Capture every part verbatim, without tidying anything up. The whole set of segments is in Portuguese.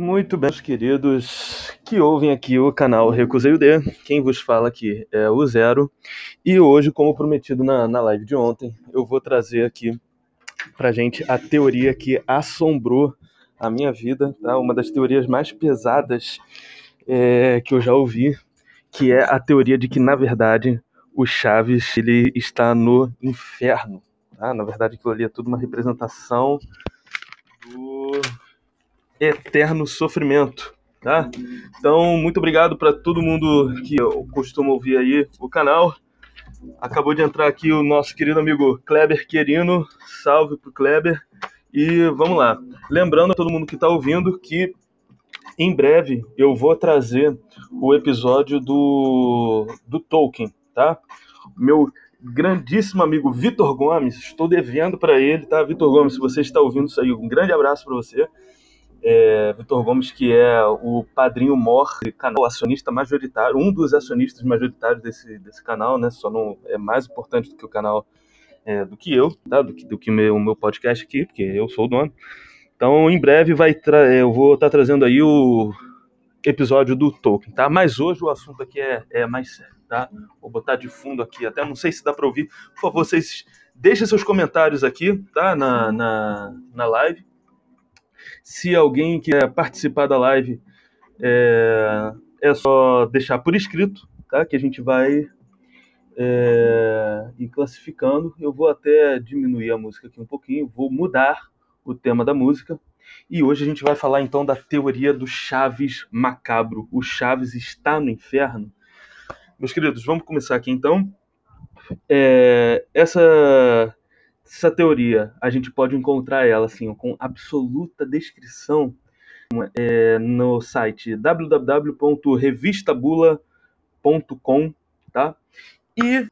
Muito bem, meus queridos que ouvem aqui o canal Recusei o D, quem vos fala aqui é o Zero, e hoje, como prometido na, na live de ontem, eu vou trazer aqui pra gente a teoria que assombrou a minha vida, tá? Uma das teorias mais pesadas é, que eu já ouvi, que é a teoria de que, na verdade, o Chaves ele está no inferno, tá? Na verdade, aquilo ali é tudo uma representação do eterno sofrimento, tá? Então, muito obrigado para todo mundo que costuma ouvir aí o canal. Acabou de entrar aqui o nosso querido amigo Kleber Querino, salve pro Kleber, e vamos lá. Lembrando a todo mundo que está ouvindo que em breve eu vou trazer o episódio do, do Tolkien, tá? Meu grandíssimo amigo Vitor Gomes, estou devendo para ele, tá? Vitor Gomes, se você está ouvindo isso aí, um grande abraço para você. É, Vitor Gomes, que é o padrinho mor do canal, acionista majoritário, um dos acionistas majoritários desse, desse canal, né? Só não é mais importante do que o canal, é, do que eu, tá? Do que, do que meu, o meu podcast aqui, porque eu sou o dono. Então, em breve, vai tra- eu vou estar tá trazendo aí o episódio do Tolkien, tá? Mas hoje o assunto aqui é, é mais sério, tá? Vou botar de fundo aqui, até não sei se dá para ouvir. Por favor, vocês deixem seus comentários aqui, tá? Na, na, na live. Se alguém quer participar da live, é, é só deixar por escrito, tá? Que a gente vai é, ir classificando. Eu vou até diminuir a música aqui um pouquinho, vou mudar o tema da música. E hoje a gente vai falar então da teoria do Chaves macabro. O Chaves está no inferno? Meus queridos, vamos começar aqui então. É, essa... Essa teoria, a gente pode encontrar ela assim, com absoluta descrição é, no site w w w ponto revistabula ponto com, tá? E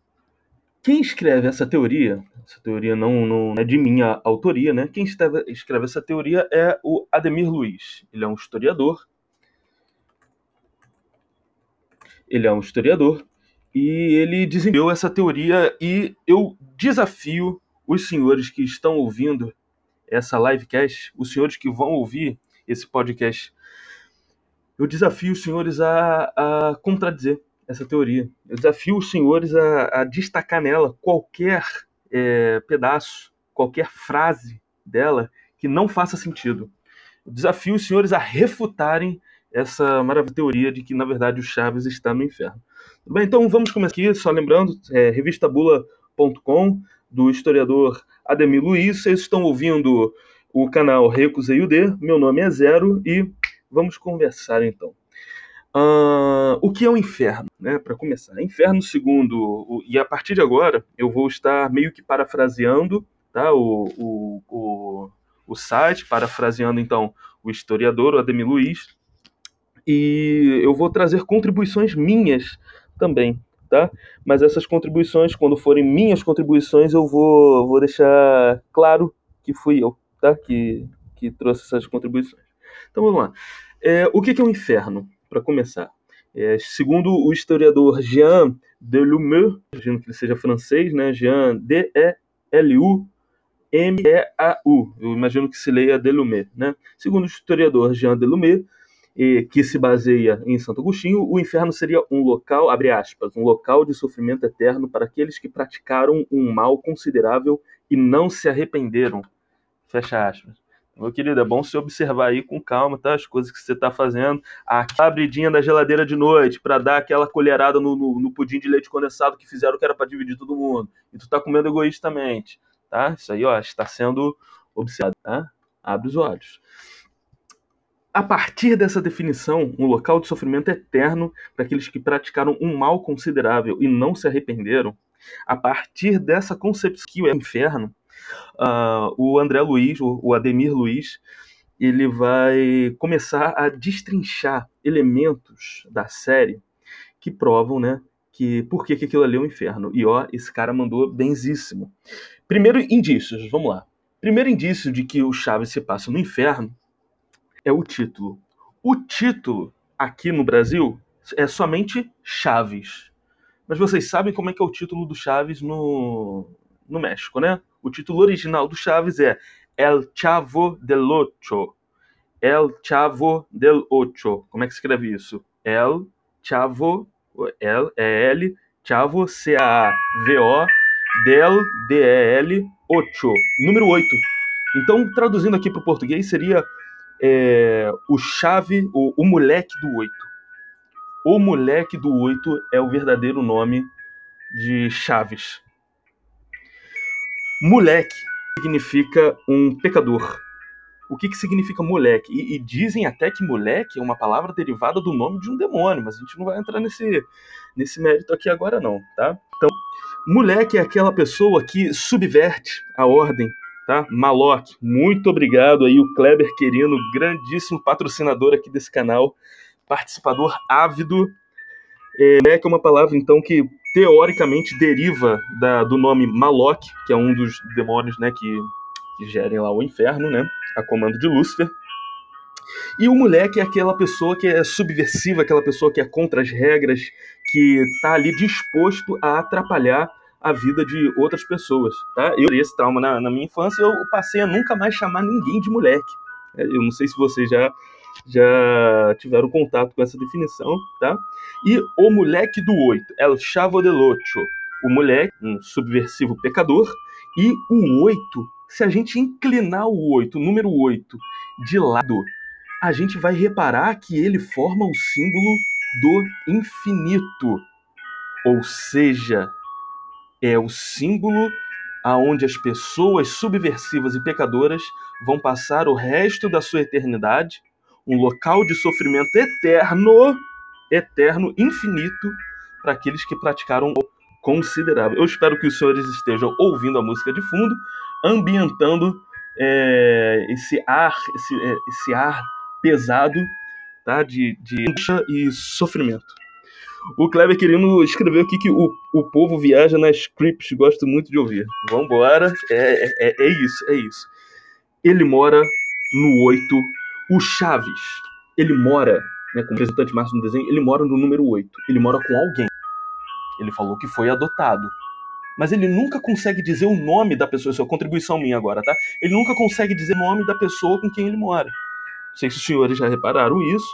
quem escreve essa teoria, essa teoria não, não é de minha autoria, né? Quem escreve, escreve essa teoria é o Ademir Luiz. Ele é um historiador. Ele é um historiador. E ele desenvolveu essa teoria e eu desafio os senhores que estão ouvindo essa livecast, os senhores que vão ouvir esse podcast, eu desafio os senhores a, a contradizer essa teoria. Eu desafio os senhores a, a destacar nela qualquer é, pedaço, qualquer frase dela que não faça sentido. Eu desafio os senhores a refutarem essa maravilhosa teoria de que, na verdade, o Chaves está no inferno. Tudo bem, então vamos começar aqui, só lembrando, é, revistabula ponto com, do historiador Ademir Luiz. Vocês estão ouvindo o canal Recusei o D, meu nome é Zero e vamos conversar então. Uh, o que é o inferno, né? Para começar, inferno segundo, e a partir de agora eu vou estar meio que parafraseando, tá? o, o, o, o site, parafraseando então o historiador o Ademir Luiz, e eu vou trazer contribuições minhas também. Tá? Mas essas contribuições, quando forem minhas contribuições, eu vou, vou deixar claro que fui eu, tá? que, que trouxe essas contribuições. Então vamos lá. É, o que é o inferno, para começar? É, segundo o historiador Jean Delumeau, imagino que ele seja francês, né? Jean D E L U M E A U, eu imagino que se leia Delumeau, né? Segundo o historiador Jean Delumeau, que se baseia em Santo Agostinho, o inferno seria um local, abre aspas, um local de sofrimento eterno para aqueles que praticaram um mal considerável e não se arrependeram, fecha aspas. Meu querido, é bom você observar aí com calma, tá? As coisas que você está fazendo, aquela abridinha da geladeira de noite para dar aquela colherada no, no, no pudim de leite condensado que fizeram que era para dividir todo mundo, e tu tá comendo egoístamente, tá? Isso aí, ó, está sendo observado, tá? Abre os olhos. A partir dessa definição, um local de sofrimento eterno para aqueles que praticaram um mal considerável e não se arrependeram, a partir dessa concepção que é o inferno, uh, o André Luiz, o Ademir Luiz, ele vai começar a destrinchar elementos da série que provam, né, que por que, que aquilo ali é o inferno. E ó, esse cara mandou benzíssimo. Primeiro indícios, vamos lá. Primeiro indício de que o Chaves se passa no inferno é o título. O título aqui no Brasil é somente Chaves. Mas vocês sabem como é que é o título do Chaves no, no México, né? O título original do Chaves é El Chavo del Ocho. El Chavo del Ocho. Como é que escreve isso? El Chavo, El, é L, Chavo, C A V O, Del, D E L, Ocho. Número oito. Então, traduzindo aqui para o português, seria é, o chave, o, o moleque do oito. O moleque do oito é o verdadeiro nome de Chaves. Moleque significa um pecador. O que, que significa moleque? E, e dizem até que moleque é uma palavra derivada do nome de um demônio, mas a gente não vai entrar nesse, nesse mérito aqui agora não, tá? Então, moleque é aquela pessoa que subverte a ordem, tá? Maloc, muito obrigado aí, o Kleber Querino, grandíssimo patrocinador aqui desse canal, participador ávido. É, moleque é uma palavra, então, que teoricamente deriva da, do nome Maloc, que é um dos demônios, né, que, que gerem lá o inferno, né? A comando de Lúcifer. E o moleque é aquela pessoa que é subversiva, aquela pessoa que é contra as regras, que tá ali disposto a atrapalhar a vida de outras pessoas, tá? Eu tive esse trauma na, na minha infância, eu passei a nunca mais chamar ninguém de moleque. Eu não sei se vocês já, já tiveram contato com essa definição, tá? E o moleque do oito, El Chavo del Ocho. O moleque, um subversivo pecador, e o oito. Se a gente inclinar o oito, o número oito, de lado, a gente vai reparar que ele forma o símbolo do infinito. Ou seja, é o símbolo aonde as pessoas subversivas e pecadoras vão passar o resto da sua eternidade, um local de sofrimento eterno, eterno, infinito, para aqueles que praticaram o considerável. Eu espero que os senhores estejam ouvindo a música de fundo, ambientando é, esse ar, esse, esse ar pesado, tá, de, de angústia e sofrimento. O Kleber Querino escreveu aqui que o, o povo viaja nas creeps, gosto muito de ouvir. Vambora, é, é, é isso, é isso. Ele mora no oito, o Chaves, ele mora, né, como representante máximo do desenho, ele mora no número oito, ele mora com alguém. Ele falou que foi adotado. Mas ele nunca consegue dizer o nome da pessoa. Isso é uma contribuição minha agora, tá? Ele nunca consegue dizer o nome da pessoa com quem ele mora. Não sei se os senhores já repararam isso,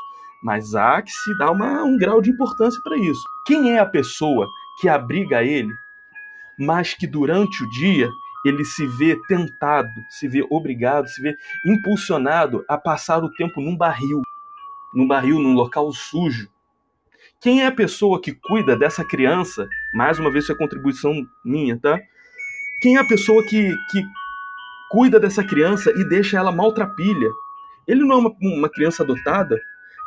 mas há que se dar uma, um grau de importância para isso. Quem é a pessoa que abriga ele, mas que durante o dia ele se vê tentado, se vê obrigado, se vê impulsionado a passar o tempo num barril, num barril, num local sujo? Quem é a pessoa que cuida dessa criança? Mais uma vez, isso é contribuição minha, tá? Quem é a pessoa que, que cuida dessa criança e deixa ela maltrapilha? Ele não é uma, uma criança adotada?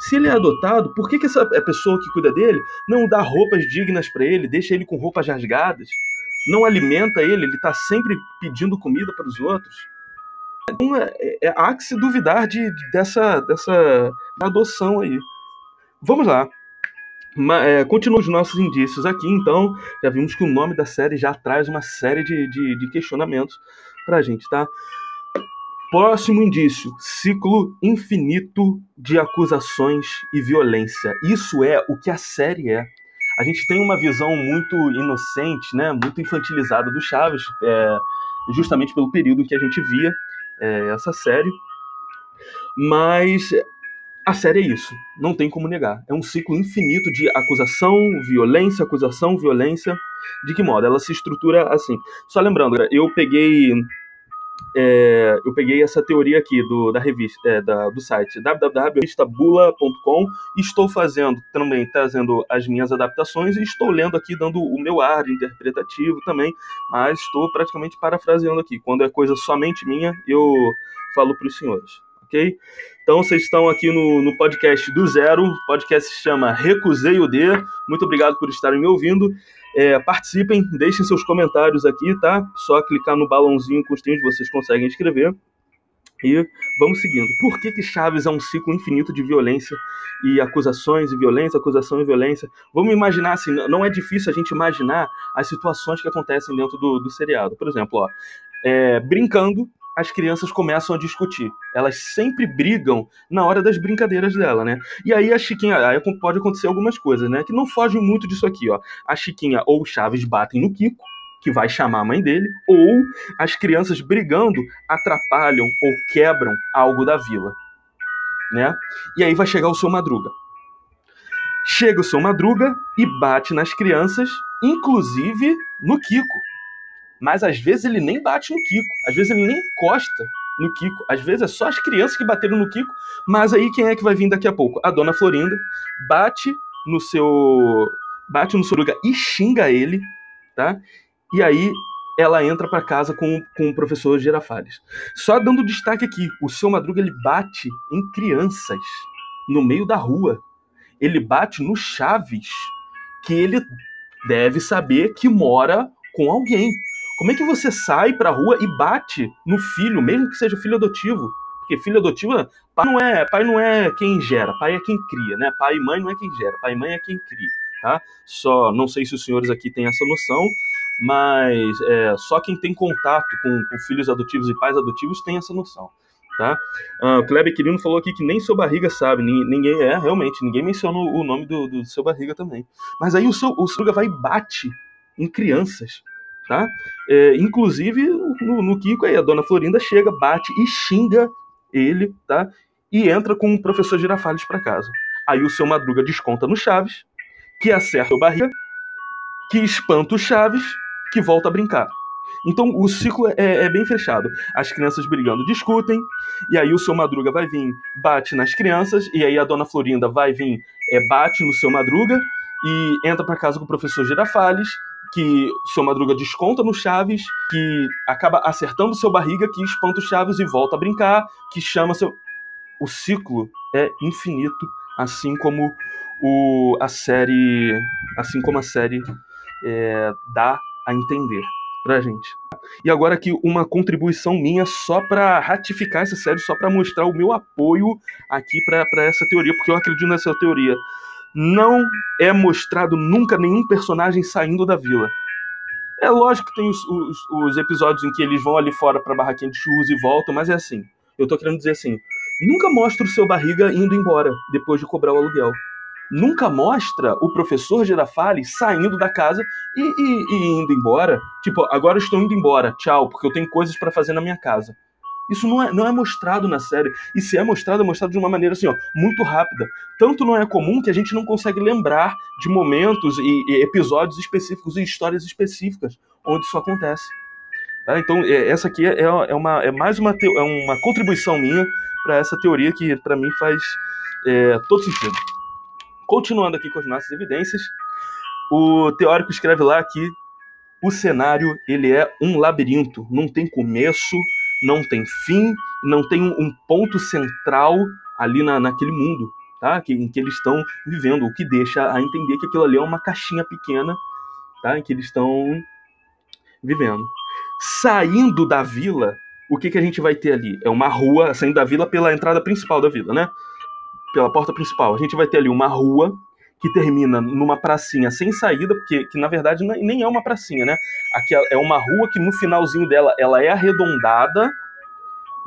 Se ele é adotado, por que, que essa a pessoa que cuida dele não dá roupas dignas para ele, deixa ele com roupas rasgadas, não alimenta ele, ele está sempre pedindo comida para os outros? Então, é, é, há que se duvidar de, dessa, dessa adoção aí. Vamos lá. Mas, é, continuam os nossos indícios aqui, então, já vimos que o nome da série já traz uma série de, de, de questionamentos pra gente, tá? Próximo indício, ciclo infinito de acusações e violência. Isso é o que a série é. A gente tem uma visão muito inocente, né, muito infantilizada do Chaves, é, justamente pelo período que a gente via é, essa série, mas... a série é isso, não tem como negar. É um ciclo infinito de acusação, violência, acusação, violência. De que modo? Ela se estrutura assim. Só lembrando, eu peguei, é, eu peguei essa teoria aqui do, da revista, é, da, do site w w w ponto revista bula ponto com e estou fazendo também, trazendo as minhas adaptações e estou lendo aqui, dando o meu ar interpretativo também, mas estou praticamente parafraseando aqui. Quando é coisa somente minha, eu falo para os senhores. Okay? Então vocês estão aqui no, no podcast do zero, o podcast se chama Recusei o D, muito obrigado por estarem me ouvindo, é, participem, deixem seus comentários aqui, tá? Só clicar no balãozinho com os trinhos, vocês conseguem escrever e vamos seguindo. Por que que Chaves é um ciclo infinito de violência e acusações e violência, acusação e violência? Vamos imaginar assim, não é difícil a gente imaginar as situações que acontecem dentro do, do seriado. Por exemplo, ó, é, brincando, as crianças começam a discutir. Elas sempre brigam na hora das brincadeiras dela, né? E aí a Chiquinha... aí pode acontecer algumas coisas, né? Que não fogem muito disso aqui, ó. A Chiquinha ou o Chaves batem no Kiko, que vai chamar a mãe dele, ou as crianças brigando atrapalham ou quebram algo da vila. né? E aí vai chegar o Seu Madruga. Chega o Seu Madruga e bate nas crianças, inclusive no Kiko. Mas às vezes ele nem bate no Kiko, às vezes ele nem encosta no Kiko, às vezes é só as crianças que bateram no Kiko. Mas aí quem é que vai vir daqui a pouco? A Dona Florinda bate no seu bate no seu lugar e xinga ele, tá? E aí ela entra para casa com, com o professor Girafales. Só dando destaque aqui, o Seu Madruga ele bate em crianças no meio da rua. Ele bate no Chaves, que ele deve saber que mora com alguém. Como é que você sai pra rua e bate no filho, mesmo que seja filho adotivo? Porque filho adotivo, pai não é, pai não é quem gera, pai é quem cria, né? Pai e mãe não é quem gera, pai e mãe é quem cria, tá? Só, não sei se os senhores aqui têm essa noção, mas é, só quem tem contato com, com filhos adotivos e pais adotivos tem essa noção, tá? Ah, o Kleber Querino falou aqui que nem Seu Barriga sabe, ninguém, é, realmente, ninguém mencionou o nome do, do Seu Barriga também. Mas aí o Seu, o seu vai e bate em crianças, tá? É, inclusive no, no Kiko aí a Dona Florinda chega, bate e xinga ele, tá? E entra com o professor Girafales para casa. Aí o Seu Madruga desconta no Chaves, que acerta o Barriga, que espanta o Chaves, que volta a brincar. Então o ciclo é, é bem fechado. As crianças brigando discutem, e aí o Seu Madruga vai vir, bate nas crianças, e aí a Dona Florinda vai vir, é, bate no Seu Madruga e entra para casa com o professor Girafales, que o Seu Madruga desconta no Chaves, que acaba acertando o Seu Barriga, que espanta o Chaves e volta a brincar, que chama seu... O ciclo é infinito, assim como o, a série, assim como a série é, dá a entender pra gente. E agora aqui uma contribuição minha só para ratificar essa série, só para mostrar o meu apoio aqui para essa teoria, porque eu acredito nessa teoria. Não é mostrado nunca nenhum personagem saindo da vila. É lógico que tem os, os, os episódios em que eles vão ali fora pra barraquinha de churros e voltam, mas é assim. Eu tô querendo dizer assim, nunca mostra o Seu Barriga indo embora depois de cobrar o aluguel. Nunca mostra o professor Girafales saindo da casa e, e, e indo embora. Tipo, agora eu estou indo embora, tchau, porque eu tenho coisas pra fazer na minha casa. Isso não é, não é mostrado na série. E se é mostrado, é mostrado de uma maneira assim, ó, muito rápida. Tanto não é comum que a gente não consegue lembrar de momentos e, e episódios específicos e histórias específicas onde isso acontece. Tá? Então, é, essa aqui é, é, uma, é mais uma, teo, é uma contribuição minha para essa teoria que, para mim, faz é, todo sentido. Continuando aqui com as nossas evidências, o teórico escreve lá que o cenário ele é um labirinto, não tem começo, não tem fim, não tem um ponto central ali na, naquele mundo, tá? Que, em que eles estão vivendo, o que deixa a entender que aquilo ali é uma caixinha pequena, tá? Em que eles estão vivendo. Saindo da vila, o que, que a gente vai ter ali? É uma rua, saindo da vila pela entrada principal da vila, né? Pela porta principal. A gente vai ter ali uma rua que termina numa pracinha sem saída, porque que, na verdade, nem é uma pracinha, né? Aqui é uma rua que no finalzinho dela, ela é arredondada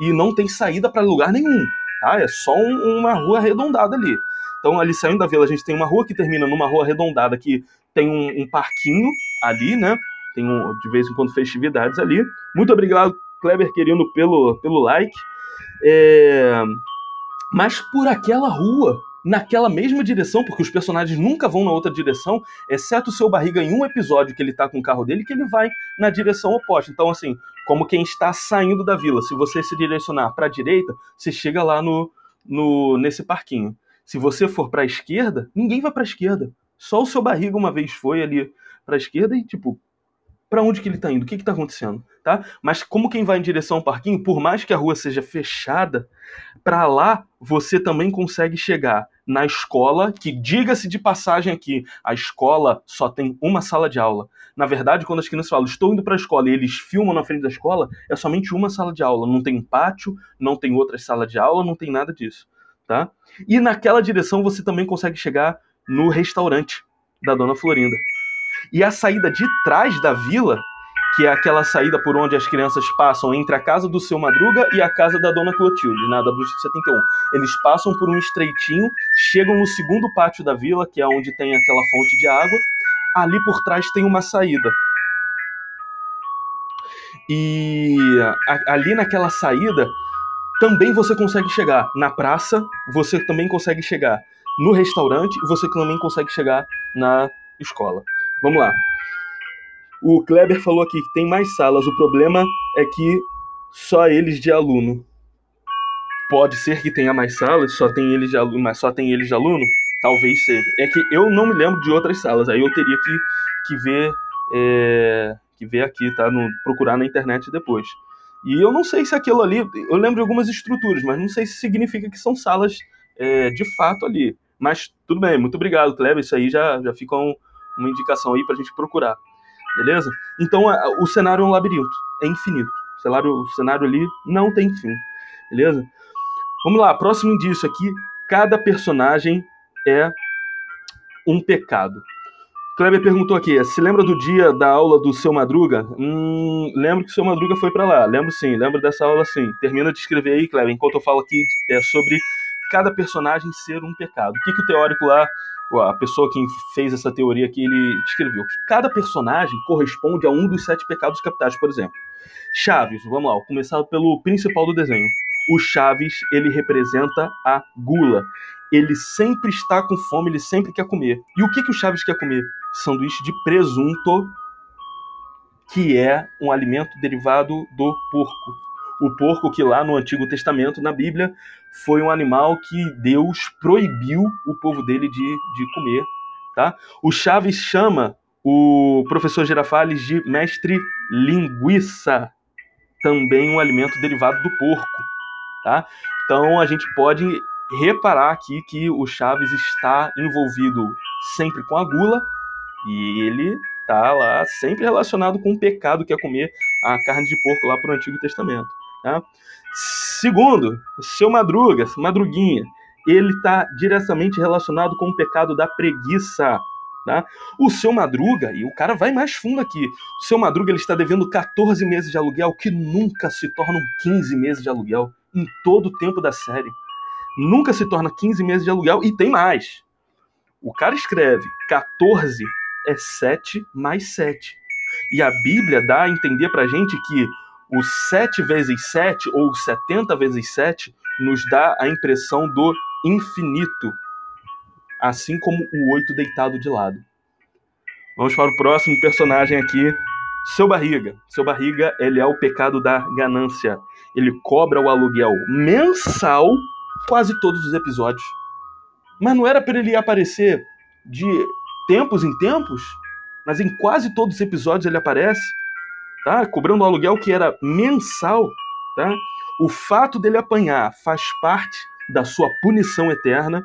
e não tem saída para lugar nenhum, tá? É só um, uma rua arredondada ali. Então, ali saindo da vila, a gente tem uma rua que termina numa rua arredondada que tem um, um parquinho ali, né? Tem, um, de vez em quando, festividades ali. Muito obrigado, Kleber Querino, pelo, pelo like. É... Mas por aquela rua... naquela mesma direção, porque os personagens nunca vão na outra direção, exceto o Seu Barriga em um episódio que ele tá com o carro dele, que ele vai na direção oposta. Então, assim, como quem está saindo da vila, se você se direcionar para a direita, você chega lá no, no, nesse parquinho. Se você for para a esquerda, ninguém vai para a esquerda. Só o Seu Barriga uma vez foi ali para a esquerda e, tipo, para onde que ele tá indo? O que que tá acontecendo? Tá? Mas como quem vai em direção ao parquinho, por mais que a rua seja fechada, para lá você também consegue chegar na escola, que diga-se de passagem aqui, a escola só tem uma sala de aula. Na verdade, quando as crianças falam, estou indo para a escola, e eles filmam na frente da escola, é somente uma sala de aula. Não tem um pátio, não tem outra sala de aula, não tem nada disso. Tá? E naquela direção você também consegue chegar no restaurante da Dona Florinda. E a saída de trás da vila, que é aquela saída por onde as crianças passam entre a casa do Seu Madruga e a casa da Dona Clotilde, na da Bruxa de setenta e um. Eles passam por um estreitinho, chegam no segundo pátio da vila, que é onde tem aquela fonte de água. Ali por trás tem uma saída. E ali naquela saída também você consegue chegar na praça, você também consegue chegar no restaurante, você também consegue chegar na escola. Vamos lá. O Kleber falou aqui que tem mais salas, o problema é que só eles de aluno. Pode ser que tenha mais salas, só tem eles de aluno, mas só tem eles de aluno? Talvez seja. É que eu não me lembro de outras salas, aí eu teria que, que ver é, que ver aqui, tá? No, procurar na internet depois. E eu não sei se aquilo ali, eu lembro de algumas estruturas, mas não sei se significa que são salas é, de fato ali. Mas tudo bem, muito obrigado, Kleber, isso aí já, já fica um, uma indicação aí pra gente procurar. Beleza? Então, o cenário é um labirinto. É infinito. O cenário, o cenário ali não tem fim. Beleza? Vamos lá. Próximo indício aqui. Cada personagem é um pecado. Kleber perguntou aqui. Se lembra do dia da aula do Seu Madruga? Hum, lembro que o Seu Madruga foi pra lá. Lembro sim. Lembro dessa aula sim. Termina de escrever aí, Kleber. Enquanto eu falo aqui é sobre cada personagem ser um pecado. O que, que o teórico lá... A pessoa que fez essa teoria aqui, ele escreveu que cada personagem corresponde a um dos sete pecados capitais, por exemplo. Chaves, vamos lá, vou começar pelo principal do desenho. O Chaves, ele representa a gula. Ele sempre está com fome, ele sempre quer comer. E o que, que o Chaves quer comer? Sanduíche de presunto, que é um alimento derivado do porco. O porco que lá no Antigo Testamento, na Bíblia, foi um animal que Deus proibiu o povo dele de, de comer, tá? O Chaves chama o professor Girafales de mestre linguiça, também um alimento derivado do porco, tá? Então a gente pode reparar aqui que o Chaves está envolvido sempre com a gula e ele está lá sempre relacionado com o pecado que é comer a carne de porco lá para o Antigo Testamento. Tá? Segundo, Seu Madruga, Madruguinha, ele está diretamente relacionado com o pecado da preguiça. Tá? O Seu Madruga, e o cara vai mais fundo aqui, o Seu Madruga ele está devendo quatorze meses de aluguel, que nunca se tornam quinze meses de aluguel em todo o tempo da série. Nunca se torna quinze meses de aluguel e tem mais. O cara escreve catorze é sete mais sete. E a Bíblia dá a entender pra gente que o sete vezes sete ou setenta vezes sete nos dá a impressão do infinito, assim como o oito deitado de lado. Vamos para o próximo personagem aqui, Seu Barriga. Seu Barriga, ele é o pecado da ganância. Ele cobra o aluguel mensal quase todos os episódios. Mas não era para ele aparecer de tempos em tempos? Mas em quase todos os episódios ele aparece, tá? Cobrando o aluguel que era mensal, tá? O fato dele apanhar faz parte da sua punição eterna.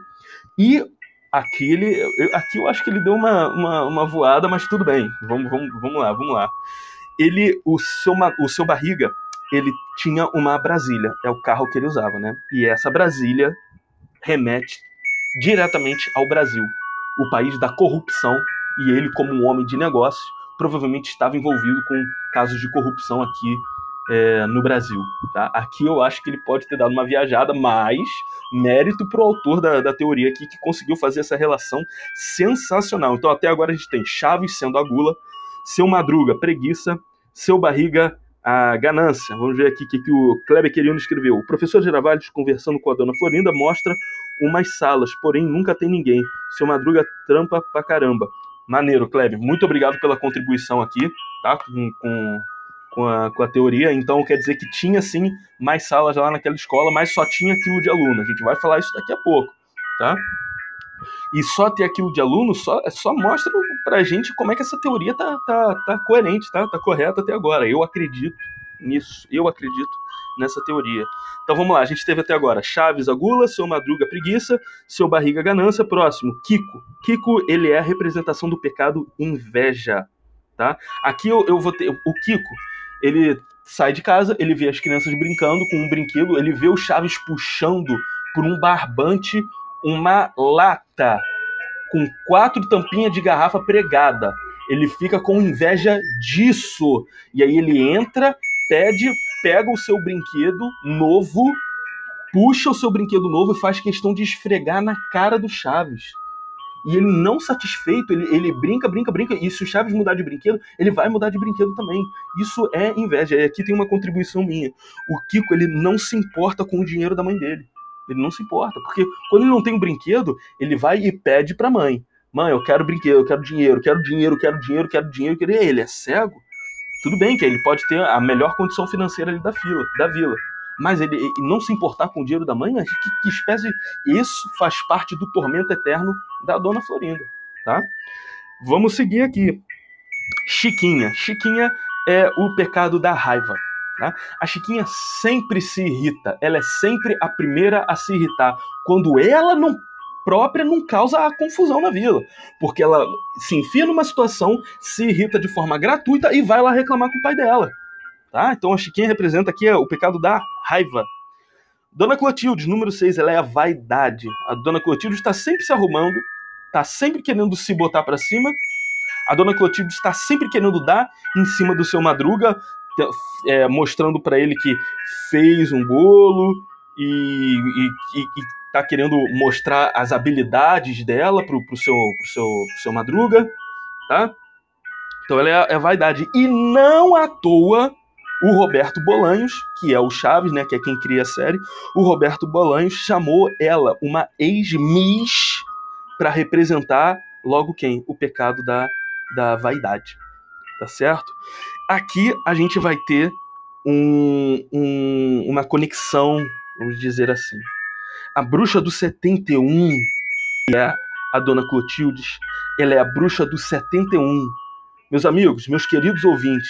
E aqui, ele, aqui eu acho que ele deu uma, uma, uma voada, mas tudo bem. Vamos, vamos, vamos lá, vamos lá. Ele, o seu, o seu barriga, ele tinha uma Brasília. É o carro que ele usava, né? E essa Brasília remete diretamente ao Brasil, o país da corrupção. E ele, como um homem de negócios, provavelmente estava envolvido com casos de corrupção aqui é, no Brasil. Tá? Aqui eu acho que ele pode ter dado uma viajada, mas mérito para o autor da, da teoria aqui, que conseguiu fazer essa relação sensacional. Então até agora a gente tem Chaves sendo a gula, Seu Madruga, preguiça, Seu Barriga, a ganância. Vamos ver aqui o que, que o Kleber Querino escreveu. O professor Giravalis, conversando com a dona Florinda, mostra umas salas, porém nunca tem ninguém. Seu Madruga trampa pra caramba. Maneiro, Kleber. Muito obrigado pela contribuição aqui, tá? Com, com, com, a, com a teoria. Então, quer dizer que tinha, sim, mais salas lá naquela escola, mas só tinha aquilo de aluno. A gente vai falar isso daqui a pouco, tá? E só ter aquilo de aluno só, só mostra pra gente como é que essa teoria tá, tá, tá coerente, tá? Tá correta até agora. Eu acredito nisso. Eu acredito nessa teoria. Então, vamos lá. A gente teve até agora Chaves, a gula, Seu Madruga, preguiça, Seu Barriga, ganância. Próximo, Kiko. Kiko, ele é a representação do pecado inveja, tá? Aqui eu, eu vou ter... O Kiko, ele sai de casa, ele vê as crianças brincando com um brinquedo, ele vê o Chaves puxando por um barbante uma lata com quatro tampinhas de garrafa pregada. Ele fica com inveja disso. E aí ele entra, pede... pega o seu brinquedo novo, puxa o seu brinquedo novo e faz questão de esfregar na cara do Chaves. E ele não satisfeito, ele, ele brinca, brinca, brinca. E se o Chaves mudar de brinquedo, ele vai mudar de brinquedo também. Isso é inveja. E aqui tem uma contribuição minha. O Kiko, ele não se importa com o dinheiro da mãe dele. Ele não se importa. Porque quando ele não tem um brinquedo, ele vai e pede pra mãe. Mãe, eu quero brinquedo, eu quero dinheiro, quero dinheiro, quero dinheiro, quero dinheiro. Quero... Ele é cego. Tudo bem que ele pode ter a melhor condição financeira ali da, fila, da vila. Mas ele, ele não se importar com o dinheiro da mãe, mas que, que espécie... Isso faz parte do tormento eterno da Dona Florinda, tá? Vamos seguir aqui. Chiquinha. Chiquinha é o pecado da raiva, tá? A Chiquinha sempre se irrita. Ela é sempre a primeira a se irritar. Quando ela não própria não causa a confusão na vila. Porque ela se enfia numa situação, se irrita de forma gratuita e vai lá reclamar com o pai dela. Tá? Então a Chiquinha representa aqui o pecado da raiva. Dona Clotilde, número seis, ela é a vaidade. A Dona Clotilde está sempre se arrumando, está sempre querendo se botar para cima. A Dona Clotilde está sempre querendo dar em cima do seu Madruga, é, mostrando para ele que fez um bolo e está querendo mostrar as habilidades dela para o seu, pro seu, pro seu Madruga. Tá? Então ela é a, é a vaidade. E não à toa... O Roberto Bolaños, que é o Chaves, né, que é quem cria a série, o Roberto Bolaños chamou ela, uma ex-miss, para representar logo quem? O pecado da, da vaidade. Tá certo? Aqui a gente vai ter um, um, uma conexão, vamos dizer assim. A bruxa do setenta e um, que é a Dona Clotildes, ela é a bruxa do setenta e um. Meus amigos, meus queridos ouvintes,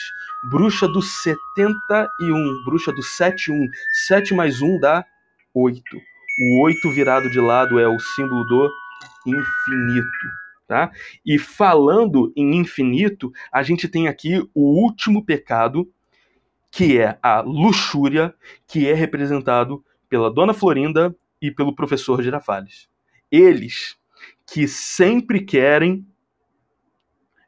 bruxa do setenta e um, bruxa do sete um, sete mais um dá oito. O oito virado de lado é o símbolo do infinito, tá? E falando em infinito, a gente tem aqui o último pecado, que é a luxúria, que é representado pela Dona Florinda e pelo professor Girafales. Eles que sempre querem,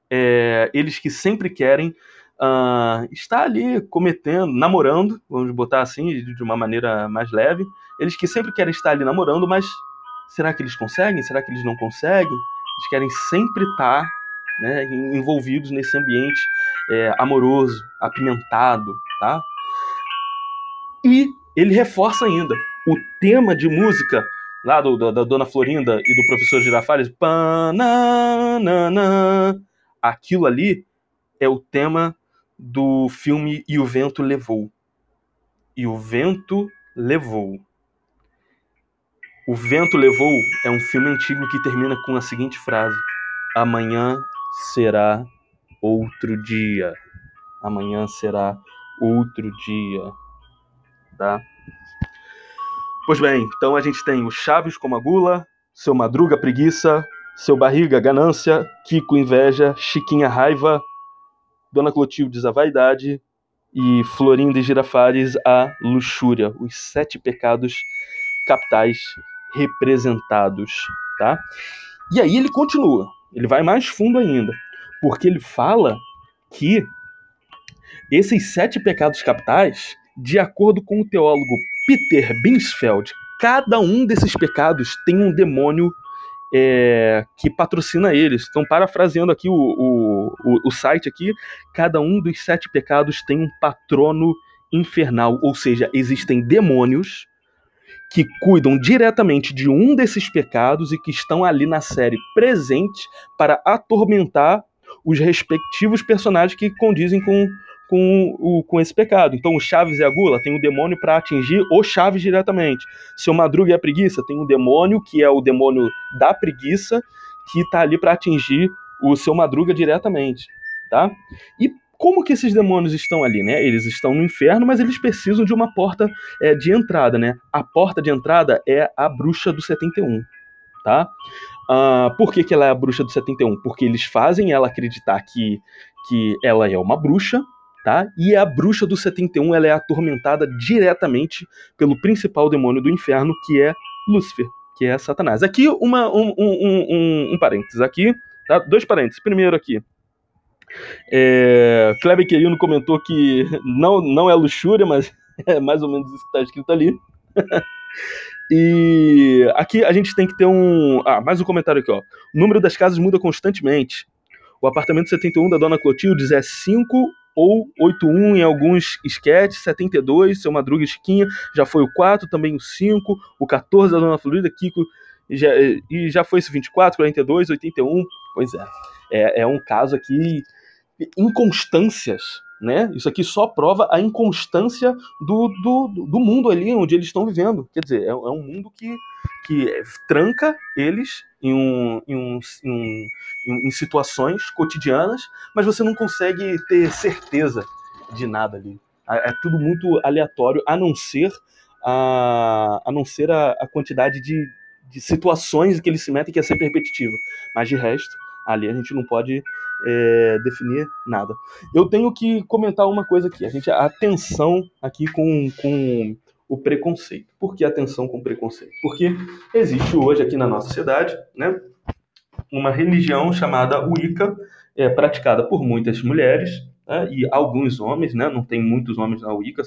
é, eles que sempre querem Uh, está ali cometendo, namorando, vamos botar assim, de uma maneira mais leve, eles que sempre querem estar ali namorando, mas será que eles conseguem? Será que eles não conseguem? Eles querem sempre estar, né, envolvidos nesse ambiente é, amoroso, apimentado, tá? E ele reforça ainda o tema de música lá do, do, da Dona Florinda e do professor Girafales, pananana, aquilo ali é o tema do filme E o Vento Levou. E o Vento Levou. O Vento Levou é um filme antigo que termina com a seguinte frase: amanhã será outro dia. Amanhã será outro dia. Tá? Pois bem, então a gente tem o Chaves como a gula, seu Madruga preguiça, seu Barriga ganância, Kiko inveja, Chiquinha raiva, Dona Clotildes, a vaidade, e Florinda e Girafales, a luxúria. Os sete pecados capitais representados, tá? E aí ele continua, ele vai mais fundo ainda, porque ele fala que esses sete pecados capitais, de acordo com o teólogo Peter Binsfeld, cada um desses pecados tem um demônio É, que patrocina eles. Estão parafraseando aqui o, o, o, o site aqui. Cada um dos sete pecados tem um patrono infernal, ou seja, existem demônios que cuidam diretamente de um desses pecados e que estão ali na série presentes para atormentar os respectivos personagens que condizem com, com, o, com esse pecado. Então o Chaves é a gula, tem um demônio para atingir o Chaves diretamente. Seu Madruga é a preguiça, tem um demônio que é o demônio da preguiça, que está ali para atingir o seu Madruga diretamente, tá? E como que esses demônios estão ali, né? Eles estão no inferno, mas eles precisam de uma porta é, de entrada, né? A porta de entrada é a bruxa do setenta e um, tá? Uh, por que que ela é a bruxa do setenta e um? Porque eles fazem ela acreditar que, que ela é uma bruxa, tá? E a bruxa do setenta e um, ela é atormentada diretamente pelo principal demônio do inferno, que é Lúcifer, que é Satanás. Aqui uma, um, um, um, um parênteses, aqui, tá? Dois parênteses. Primeiro aqui, é, Kleber Querino comentou que não, não é luxúria, mas é mais ou menos isso que está escrito ali. E aqui a gente tem que ter um... Ah, mais um comentário aqui, ó. O número das casas muda constantemente. O apartamento setenta e um da Dona Clotilde é cinco ou oito um em alguns esquetes, setenta e dois, Seu Madruga Esquinha, já foi o quatro, também o cinco, o quatorze da Dona Florinda, Kiko, e já, e já foi esse vinte e quatro, quarenta e dois, oitenta e um. Pois é, é, é um caso aqui... Inconstâncias, né? Isso aqui só prova a inconstância do, do, do mundo ali onde eles estão vivendo. Quer dizer, é, é um mundo que, que tranca eles em, um, em, um, em, em situações cotidianas, mas você não consegue ter certeza de nada ali. É, é tudo muito aleatório, a não ser a, a, não ser a, a quantidade de, de situações que eles se metem, que é sempre repetitiva. Mas de resto, ali a gente não pode... É, definir nada. Eu tenho que comentar uma coisa aqui, a gente, a atenção aqui com, com o preconceito. Por que atenção com preconceito? Porque existe hoje aqui na nossa sociedade, né, uma religião chamada Wicca, é, praticada por muitas mulheres, né, e alguns homens, né, não tem muitos homens na Wicca,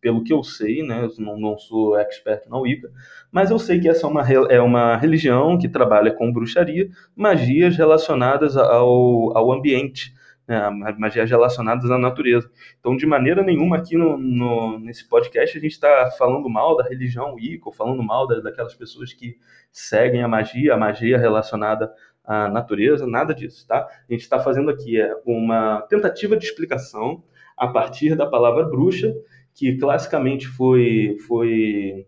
pelo que eu sei, né, eu não, não sou expert na Wicca, mas eu sei que essa é uma, é uma religião que trabalha com bruxaria, magias relacionadas ao, ao ambiente, né, magias relacionadas à natureza. Então, de maneira nenhuma, aqui no, no, nesse podcast, a gente está falando mal da religião Wicca, ou falando mal da, daquelas pessoas que seguem a magia, a magia relacionada à natureza, nada disso, tá? A gente está fazendo aqui é, uma tentativa de explicação a partir da palavra bruxa, que classicamente foi... foi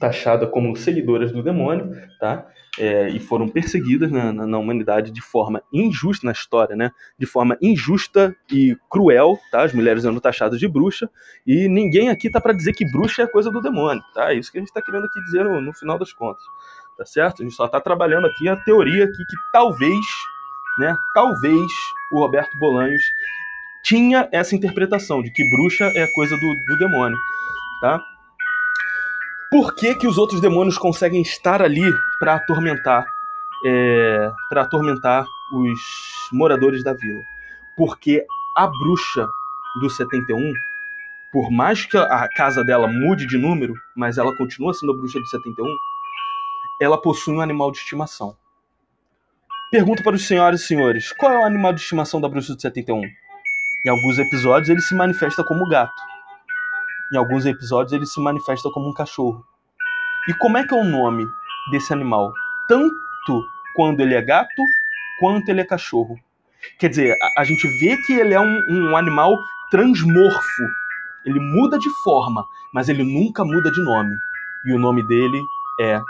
taxada como seguidoras do demônio, tá? É, e foram perseguidas na, na, na humanidade de forma injusta, na história, né? De forma injusta e cruel, tá? As mulheres eram taxadas de bruxa, e ninguém aqui tá para dizer que bruxa é coisa do demônio, tá? É isso que a gente tá querendo aqui dizer no, no final das contas, tá certo? A gente só tá trabalhando aqui a teoria aqui que talvez, né? Talvez o Roberto Bolaños tinha essa interpretação de que bruxa é coisa do, do demônio, tá? Por que que os outros demônios conseguem estar ali para atormentar, é, para atormentar os moradores da vila? Porque a bruxa do setenta e um, por mais que a casa dela mude de número, mas ela continua sendo a bruxa do setenta e um, ela possui um animal de estimação. Pergunto para os senhoras e senhores, qual é o animal de estimação da bruxa do setenta e um? Em alguns episódios ele se manifesta como gato. Em alguns episódios ele se manifesta como um cachorro. E como é que é o nome desse animal? Tanto quando ele é gato, quanto ele é cachorro. Quer dizer, a, a gente vê que ele é um, um animal transmorfo. Ele muda de forma, mas ele nunca muda de nome. E o nome dele é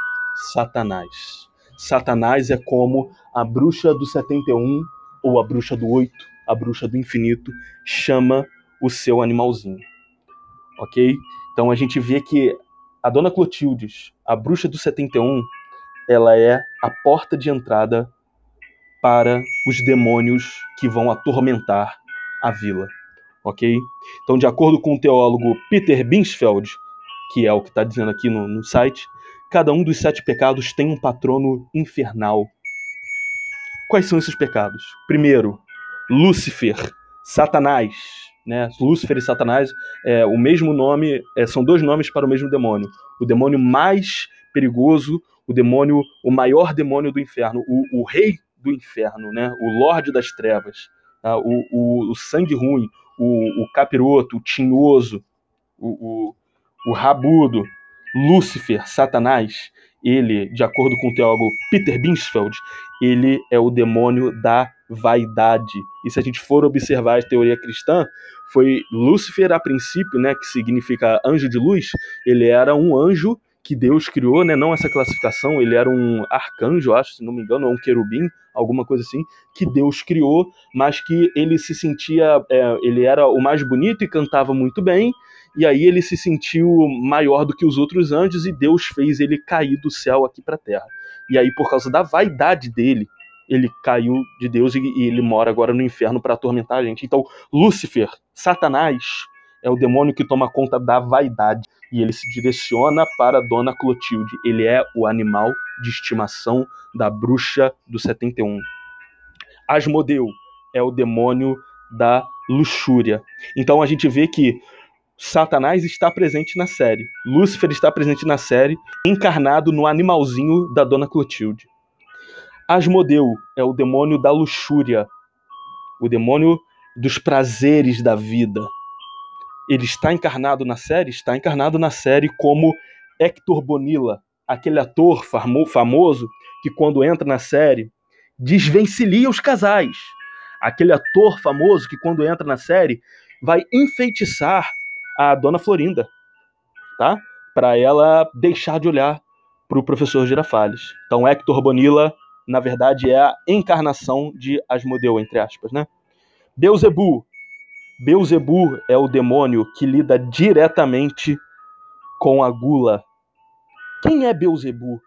Satanás. Satanás é como a bruxa do setenta e um, ou a bruxa do oito, a bruxa do infinito, chama o seu animalzinho. Ok? Então a gente vê que a Dona Clotildes, a bruxa do setenta e um, ela é a porta de entrada para os demônios que vão atormentar a vila. Ok? Então, de acordo com o teólogo Peter Binsfeld, que é o que está dizendo aqui no, no site, cada um dos sete pecados tem um patrono infernal. Quais são esses pecados? Primeiro, Lúcifer, Satanás. Né? Lúcifer e Satanás, é, o mesmo nome, é, são dois nomes para o mesmo demônio. O demônio mais perigoso, o demônio, o maior demônio do inferno, o, o rei do inferno, né? O Lorde das Trevas, tá? o, o, o sangue ruim, o, o capiroto, o tinhoso, o, o, o rabudo. Lúcifer, Satanás, ele, de acordo com o teólogo Peter Binsfeld, ele é o demônio da vaidade. E se a gente for observar a teoria cristã, foi Lúcifer a princípio, né, que significa anjo de luz, ele era um anjo que Deus criou, né, não essa classificação, ele era um arcanjo, acho, se não me engano, ou um querubim, alguma coisa assim, que Deus criou, mas que ele se sentia, é, ele era o mais bonito e cantava muito bem, e aí ele se sentiu maior do que os outros anjos, e Deus fez ele cair do céu aqui para a terra. E aí, por causa da vaidade dele, ele caiu de Deus e, e ele mora agora no inferno para atormentar a gente. Então, Lúcifer, Satanás, é o demônio que toma conta da vaidade. E ele se direciona para Dona Clotilde. Ele é o animal de estimação da bruxa do setenta e um. Asmodeu é o demônio da luxúria. Então, a gente vê que Satanás está presente na série. Lúcifer está presente na série, encarnado no animalzinho da Dona Clotilde. Asmodeu é o demônio da luxúria, o demônio dos prazeres da vida. Ele está encarnado na série? Está encarnado na série como Hector Bonilla, aquele ator famo- famoso que quando entra na série desvencilia os casais. Aquele ator famoso que quando entra na série vai enfeitiçar a Dona Florinda, tá? Para ela deixar de olhar para o professor Girafales. Então, Hector Bonilla, na verdade, é a encarnação de Asmodeu, entre aspas, né? Belzebu. Belzebu é o demônio que lida diretamente com a gula. Quem é Belzebu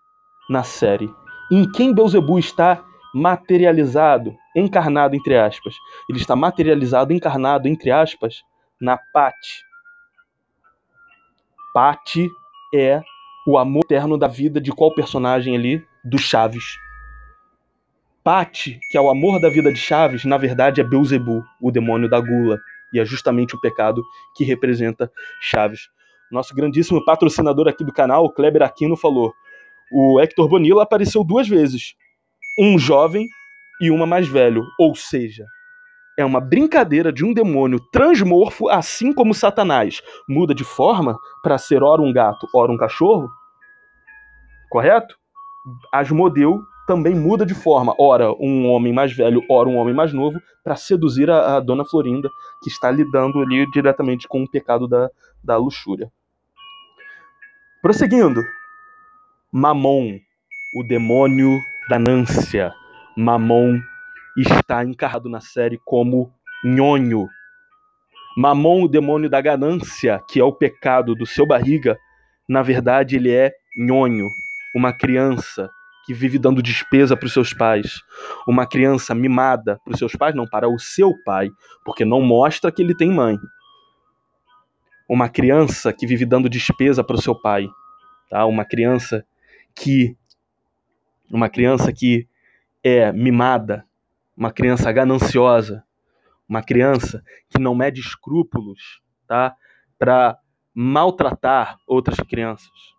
na série? Em quem Belzebu está materializado, encarnado, entre aspas? Ele está materializado, encarnado, entre aspas, na Pate. Pate é o amor eterno da vida de qual personagem ali? Do Chaves. Pate, que é o amor da vida de Chaves, na verdade é Belzebu, o demônio da gula. E é justamente o pecado que representa Chaves. Nosso grandíssimo patrocinador aqui do canal, o Kleber Aquino, falou: o Hector Bonilla apareceu duas vezes, um jovem e uma mais velho. Ou seja, é uma brincadeira de um demônio transmorfo, assim como Satanás. Muda de forma para ser ora um gato, ora um cachorro. Correto? Asmodeu também muda de forma, ora um homem mais velho, ora um homem mais novo, para seduzir a, a Dona Florinda, que está lidando ali diretamente com o pecado da, da luxúria. Prosseguindo, Mamon, o demônio da ganância. Mamon está encarnado na série como Nhonho. Mamon, o demônio da ganância, que é o pecado do seu barriga, na verdade ele é Nhonho, uma criança que vive dando despesa para os seus pais, uma criança mimada para os seus pais, não, para o seu pai, porque não mostra que ele tem mãe. Uma criança que vive dando despesa para o seu pai, tá? Uma criança que, uma criança que é mimada, uma criança gananciosa, uma criança que não mede escrúpulos, tá? Para maltratar outras crianças.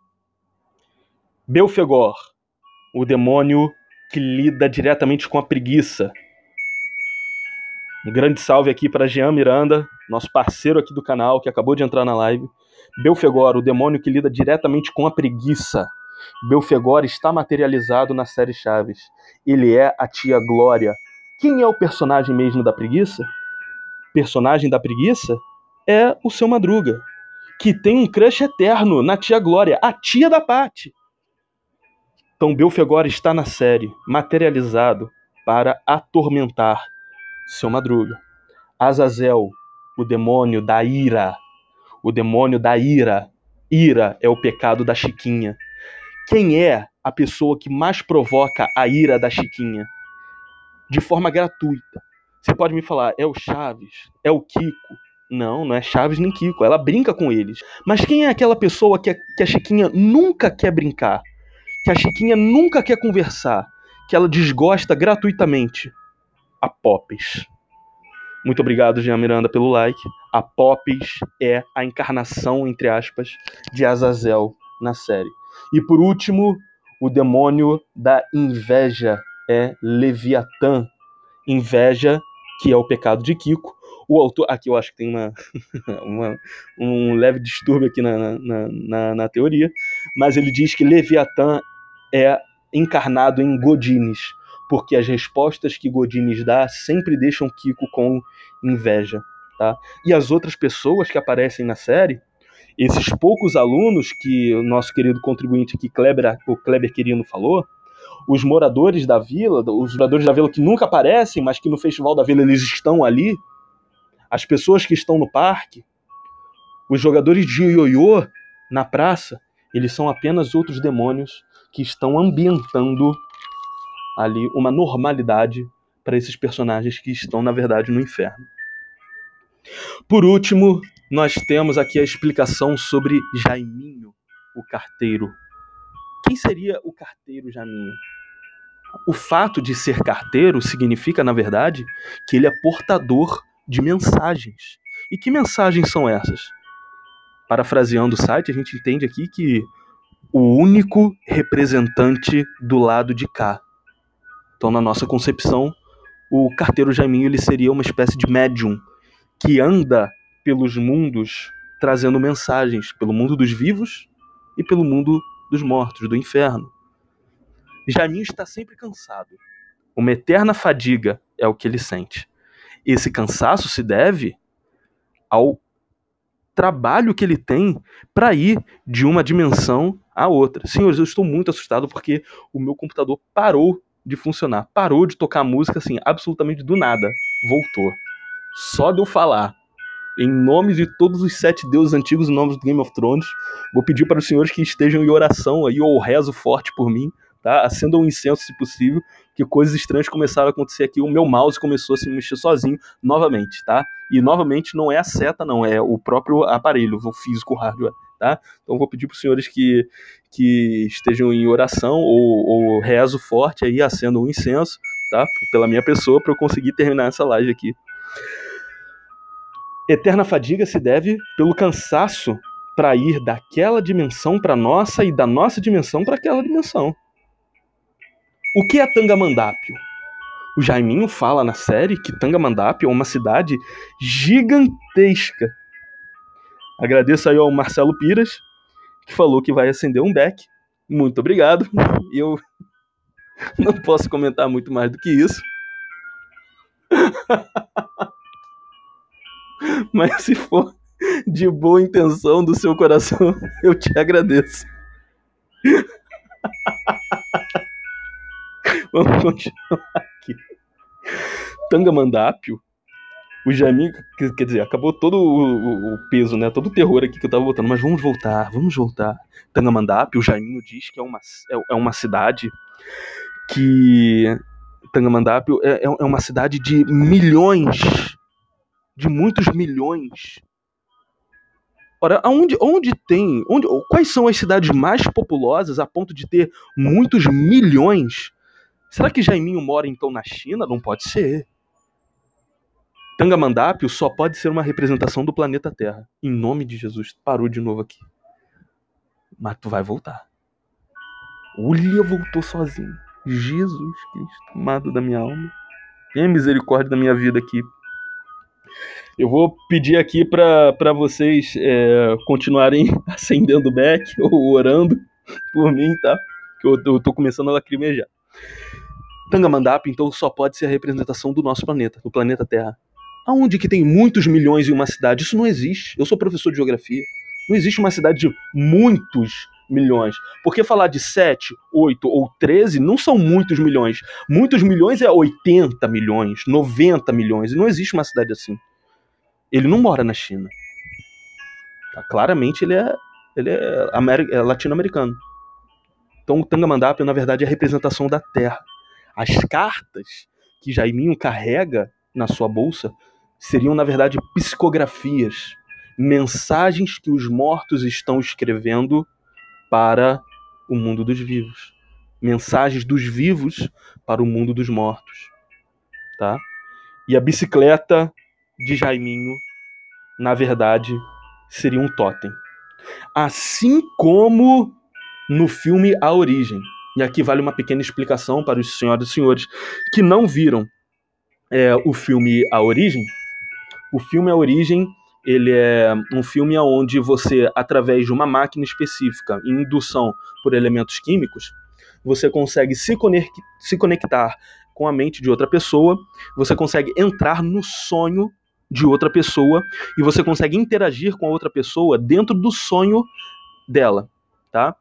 Belfegor, o demônio que lida diretamente com a preguiça. Um grande salve aqui para Jean Miranda, nosso parceiro aqui do canal, que acabou de entrar na live. Belfegor, o demônio que lida diretamente com a preguiça. Belfegor está materializado na série Chaves. Ele é a tia Glória. Quem é o personagem mesmo da preguiça? O personagem da preguiça é o Seu Madruga, que tem um crush eterno na tia Glória, a tia da Pati. Então, Belfegor está na série, materializado para atormentar Seu Madruga. Azazel, o demônio da ira. O demônio da ira. Ira é o pecado da Chiquinha. Quem é a pessoa que mais provoca a ira da Chiquinha? De forma gratuita. Você pode me falar, é o Chaves? É o Kiko? Não, não é Chaves nem Kiko. Ela brinca com eles. Mas quem é aquela pessoa que a, que a Chiquinha nunca quer brincar? Que a Chiquinha nunca quer conversar, que ela desgosta gratuitamente? A Popes. Muito obrigado, Jean Miranda, pelo like. A Popes é a encarnação, entre aspas, de Azazel na série. E por último, o demônio da inveja é Leviatã. Inveja, que é o pecado de Kiko. O autor... Aqui eu acho que tem uma, uma, um leve distúrbio aqui na, na, na, na teoria. Mas ele diz que Leviatã é encarnado em Godines, porque as respostas que Godines dá sempre deixam Kiko com inveja. Tá? E as outras pessoas que aparecem na série, esses poucos alunos que o nosso querido contribuinte aqui, Kleber, o Kleber Querino, falou, os moradores da vila, os moradores da vila que nunca aparecem, mas que no Festival da Vila eles estão ali, as pessoas que estão no parque, os jogadores de ioiô na praça, eles são apenas outros demônios que estão ambientando ali uma normalidade para esses personagens que estão, na verdade, no inferno. Por último, nós temos aqui a explicação sobre Jaiminho, o carteiro. Quem seria o carteiro Jaiminho? O fato de ser carteiro significa, na verdade, que ele é portador de mensagens. E que mensagens são essas? parafraseando o site, a gente entende aqui que o único representante do lado de cá. Então, na nossa concepção, o carteiro Jaiminho ele seria uma espécie de médium que anda pelos mundos trazendo mensagens, pelo mundo dos vivos e pelo mundo dos mortos, do inferno. Jaiminho está sempre cansado. Uma eterna fadiga é o que ele sente. Esse cansaço se deve ao trabalho que ele tem para ir de uma dimensão à outra. Senhores, eu estou muito assustado porque o meu computador parou de funcionar, parou de tocar música assim, absolutamente do nada, voltou. Só de eu falar em nome de todos os sete deuses antigos, em nome do Game of Thrones, vou pedir para os senhores que estejam em oração aí, ou rezo forte por mim, tá? Acendam um incenso se possível, que coisas estranhas começaram a acontecer aqui, o meu mouse começou a se mexer sozinho novamente, tá? E novamente não é a seta não, é o próprio aparelho, o físico, o hardware, tá? Então vou pedir para os senhores que, que estejam em oração, ou, ou rezo forte aí, acendam um incenso, tá? Pela minha pessoa, para eu conseguir terminar essa live aqui. Eterna fadiga se deve pelo cansaço para ir daquela dimensão para nossa e da nossa dimensão para aquela dimensão. O que é Tangamandápio? O Jaiminho fala na série que Tangamandápio é uma cidade gigantesca. Agradeço aí ao Marcelo Piras, que falou que vai acender um deck. Muito obrigado. Eu não posso comentar muito mais do que isso. Mas se for de boa intenção do seu coração, eu te agradeço. Vamos continuar aqui. Tangamandápio, o Jaiminho, quer dizer, acabou todo o, o peso, né? Todo o terror aqui que eu tava botando, mas vamos voltar, vamos voltar. Tangamandápio, o Jaiminho diz que é uma, é, é uma cidade que... Tangamandápio é, é uma cidade de milhões... de muitos milhões. Ora, aonde, onde tem... Onde, quais são as cidades mais populosas a ponto de ter muitos milhões? Será que Jaiminho mora, então, na China? Não pode ser. Tangamandápio só pode ser uma representação do planeta Terra. Em nome de Jesus. Parou de novo aqui. Mas tu vai voltar. Olha, voltou sozinho. Jesus Cristo, amado da minha alma. Tenha misericórdia da minha vida aqui. Eu vou pedir aqui para vocês é, continuarem acendendo o Mac ou orando por mim, tá? Que eu, eu tô começando a lacrimejar. Tangamandápio, então, só pode ser a representação do nosso planeta, do planeta Terra. Aonde que tem muitos milhões em uma cidade? Isso não existe. Eu sou professor de geografia. Não existe uma cidade de muitos milhões. Porque falar de sete, oito ou treze não são muitos milhões. Muitos milhões é oitenta milhões, noventa milhões. E não existe uma cidade assim. Ele não mora na China. Tá? Claramente ele é, ele é, amer- é latino-americano. Então o Tangamandápio, na verdade, é a representação da Terra. As cartas que Jaiminho carrega na sua bolsa seriam, na verdade, psicografias. Mensagens que os mortos estão escrevendo para o mundo dos vivos. Mensagens dos vivos para o mundo dos mortos. Tá? E a bicicleta de Jaiminho, na verdade, seria um totem. Assim como no filme A Origem. E aqui vale uma pequena explicação para os senhoras e senhores que não viram é, o filme A Origem. O filme A Origem, ele é um filme onde você, através de uma máquina específica, em indução por elementos químicos, você consegue se, conec- se conectar com a mente de outra pessoa, você consegue entrar no sonho de outra pessoa e você consegue interagir com a outra pessoa dentro do sonho dela, tá?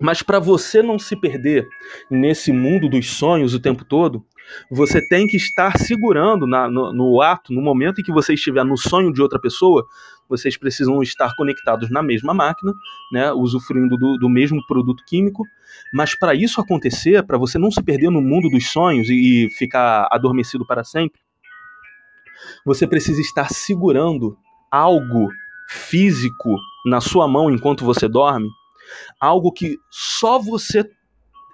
Mas para você não se perder nesse mundo dos sonhos o tempo todo, você tem que estar segurando na, no, no ato, no momento em que você estiver no sonho de outra pessoa, vocês precisam estar conectados na mesma máquina, né, usufruindo do, do mesmo produto químico, mas para isso acontecer, para você não se perder no mundo dos sonhos e, e ficar adormecido para sempre, você precisa estar segurando algo físico na sua mão enquanto você dorme, algo que só você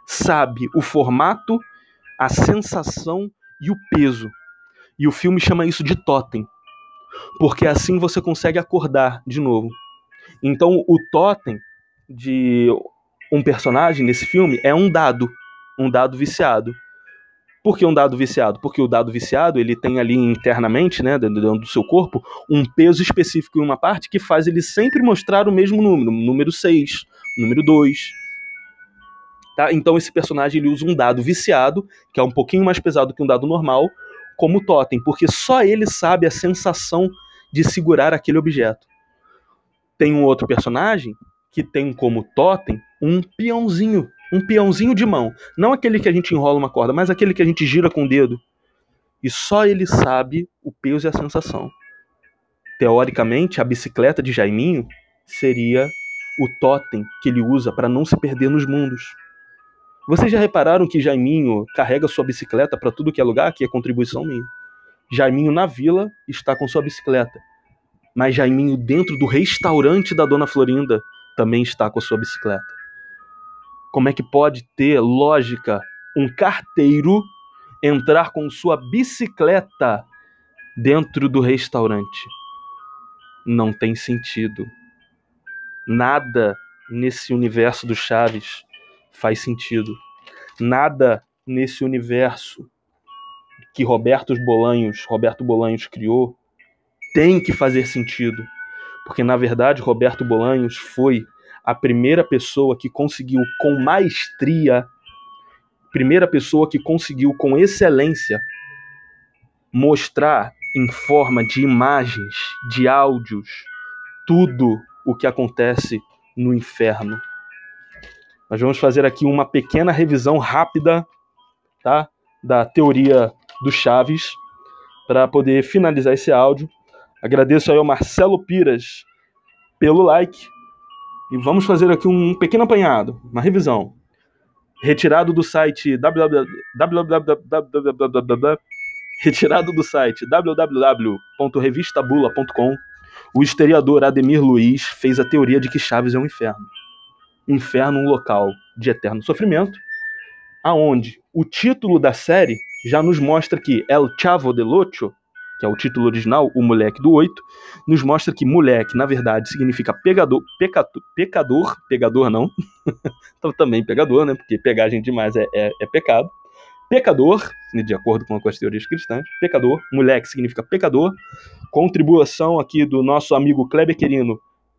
sabe o formato, a sensação e o peso. E o filme chama isso de totem, porque assim você consegue acordar de novo. Então o totem de um personagem nesse filme é um dado, um dado viciado. Por que um dado viciado? Porque o dado viciado, ele tem ali internamente, né, dentro do seu corpo, um peso específico em uma parte que faz ele sempre mostrar o mesmo número, número seis, número dois. Tá? Então esse personagem, ele usa um dado viciado, que é um pouquinho mais pesado que um dado normal, como totem, porque só ele sabe a sensação de segurar aquele objeto. Tem um outro personagem que tem como totem um peãozinho, um peãozinho de mão. Não aquele que a gente enrola uma corda, mas aquele que a gente gira com o dedo. E só ele sabe o peso e a sensação. Teoricamente, a bicicleta de Jaiminho seria o totem que ele usa para não se perder nos mundos. Vocês já repararam que Jaiminho carrega sua bicicleta para tudo que é lugar? Que é contribuição minha. Jaiminho na vila está com sua bicicleta. Mas Jaiminho dentro do restaurante da Dona Florinda também está com a sua bicicleta. Como é que pode ter lógica um carteiro entrar com sua bicicleta dentro do restaurante? Não tem sentido. Nada nesse universo do Chaves faz sentido. Nada nesse universo que Roberto Bolaños, Roberto Bolaños criou tem que fazer sentido. Porque, na verdade, Roberto Bolaños foi a primeira pessoa que conseguiu com maestria, primeira pessoa que conseguiu com excelência mostrar em forma de imagens, de áudios, tudo o que acontece no inferno. Nós vamos fazer aqui uma pequena revisão rápida, tá, da teoria do Chaves, para poder finalizar esse áudio. Agradeço aí ao Marcelo Piras pelo like e vamos fazer aqui um pequeno apanhado, uma revisão. Retirado do site www ponto revistabula ponto com, o historiador Ademir Luiz fez a teoria de que Chaves é um inferno. Inferno, um local de eterno sofrimento, aonde o título da série já nos mostra que El Chavo del Ocho, que é o título original, O Moleque do Oito, nos mostra que moleque, na verdade, significa pegador, pecato, pecador, pegador não, também pegador, né, porque pegagem demais é, é, é pecado, pecador, de acordo com as teorias cristãs, pecador, moleque significa pecador, contribuição aqui do nosso amigo Kleber Querino,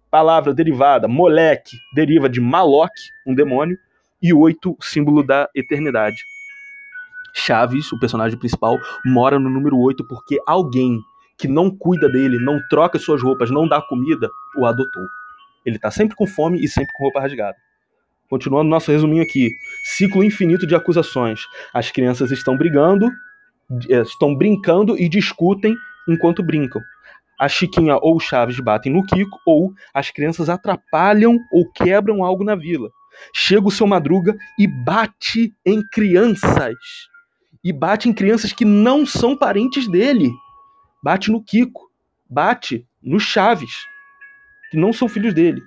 palavra derivada, moleque, deriva de Maloc, um demônio, e oito, símbolo da eternidade. Chaves, o personagem principal, mora no número oito porque alguém que não cuida dele, não troca suas roupas, não dá comida, o adotou. Ele tá sempre com fome e sempre com roupa rasgada. Continuando nosso resuminho aqui. Ciclo infinito de acusações. As crianças estão brigando, estão brincando e discutem enquanto brincam. A Chiquinha ou Chaves batem no Kiko ou as crianças atrapalham ou quebram algo na vila. Chega o seu Madruga e bate em crianças. E bate em crianças que não são parentes dele. Bate no Kiko. Bate no Chaves, que não são filhos dele.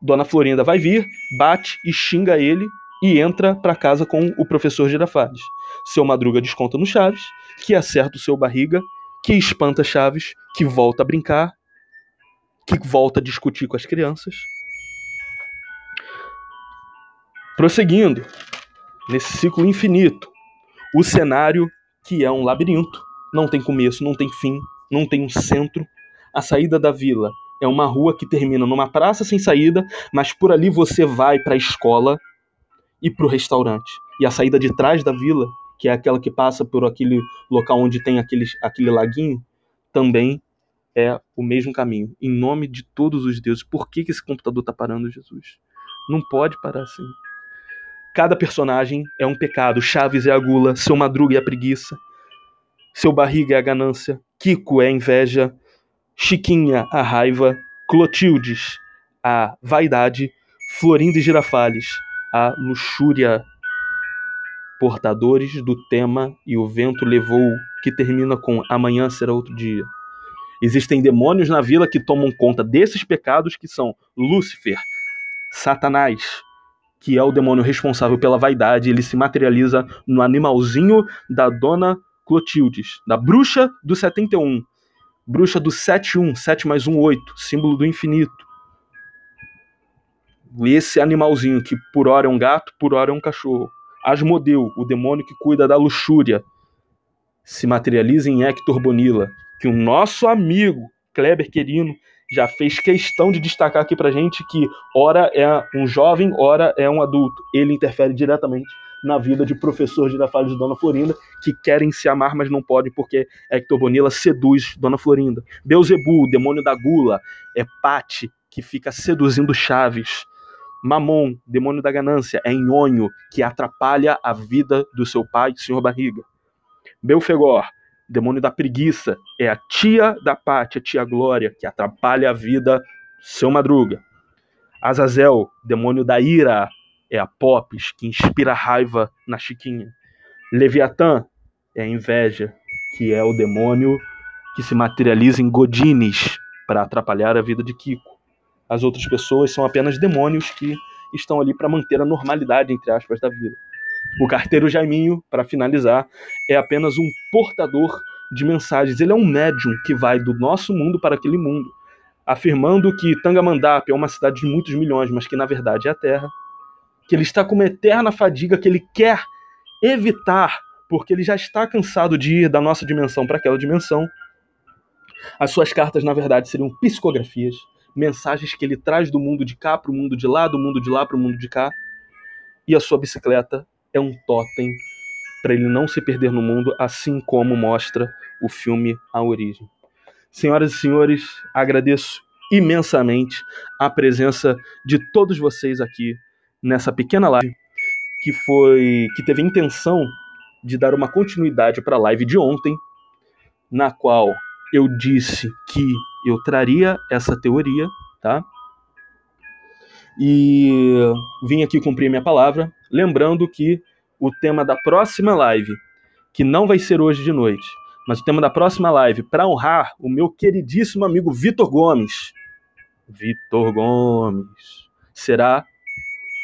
Dona Florinda vai vir, bate e xinga ele e entra para casa com o professor Girafales. Seu Madruga desconta no Chaves, que acerta o seu barriga, que espanta Chaves, que volta a brincar, que volta a discutir com as crianças. Prosseguindo, nesse ciclo infinito, o cenário, que é um labirinto, não tem começo, não tem fim, não tem um centro. A saída da vila é uma rua que termina numa praça sem saída, mas por ali você vai para a escola e para o restaurante. E a saída de trás da vila, que é aquela que passa por aquele local onde tem aquele, aquele laguinho, também é o mesmo caminho. Em nome de todos os deuses, por que, que esse computador está parando, Jesus? Não pode parar assim. Cada personagem é um pecado. Chaves é a gula, seu Madruga é a preguiça, seu Barriga é a ganância, Kiko é a inveja, Chiquinha a raiva, Clotildes a vaidade, Florinda e Girafales a luxúria. Portadores do tema E o Vento Levou, que termina com amanhã será outro dia. Existem demônios na vila que tomam conta desses pecados, que são Lúcifer, Satanás, que é o demônio responsável pela vaidade. Ele se materializa no animalzinho da Dona Clotildes, da bruxa do setenta e um, bruxa do setenta e um, sete mais um, oito, símbolo do infinito. esse animalzinho que por hora é um gato, por hora é um cachorro. Asmodeu, o demônio que cuida da luxúria, se materializa em Hector Bonilla, que o nosso amigo Kleber Querino já fez questão de destacar aqui pra gente que ora é um jovem, ora é um adulto. Ele interfere diretamente na vida de professor Girafales e Dona Florinda, que querem se amar, mas não podem, porque Hector Bonilla seduz Dona Florinda. Belzebu, o demônio da gula, é Pati, que fica seduzindo Chaves. Mamon, demônio da ganância, é Nhonho, que atrapalha a vida do seu pai, Senhor Barriga. Belfegor, demônio da preguiça, é a tia da Pati, a tia Glória, que atrapalha a vida, seu Madruga. Azazel, demônio da ira, é a Popes, que inspira raiva na Chiquinha. Leviatã é a inveja, que é o demônio que se materializa em Godines para atrapalhar a vida de Kiko. As outras pessoas são apenas demônios que estão ali para manter a normalidade, entre aspas, da vida. O carteiro Jaiminho, para finalizar, é apenas um portador de mensagens. Ele é um médium que vai do nosso mundo para aquele mundo, afirmando que Tangamandápio é uma cidade de muitos milhões, mas que na verdade é a Terra, que ele está com uma eterna fadiga que ele quer evitar, porque ele já está cansado de ir da nossa dimensão para aquela dimensão. As suas cartas, na verdade, seriam psicografias, mensagens que ele traz do mundo de cá para o mundo de lá, do mundo de lá para o mundo de cá. E a sua bicicleta é um tótem para ele não se perder no mundo, assim como mostra o filme A Origem. Senhoras e senhores, agradeço imensamente a presença de todos vocês aqui nessa pequena live, que foi, que teve a intenção de dar uma continuidade para a live de ontem, na qual eu disse que eu traria essa teoria, tá? E vim aqui cumprir minha palavra, lembrando que o tema da próxima live, que não vai ser hoje de noite, mas o tema da próxima live, para honrar o meu queridíssimo amigo Vitor Gomes, Vitor Gomes, será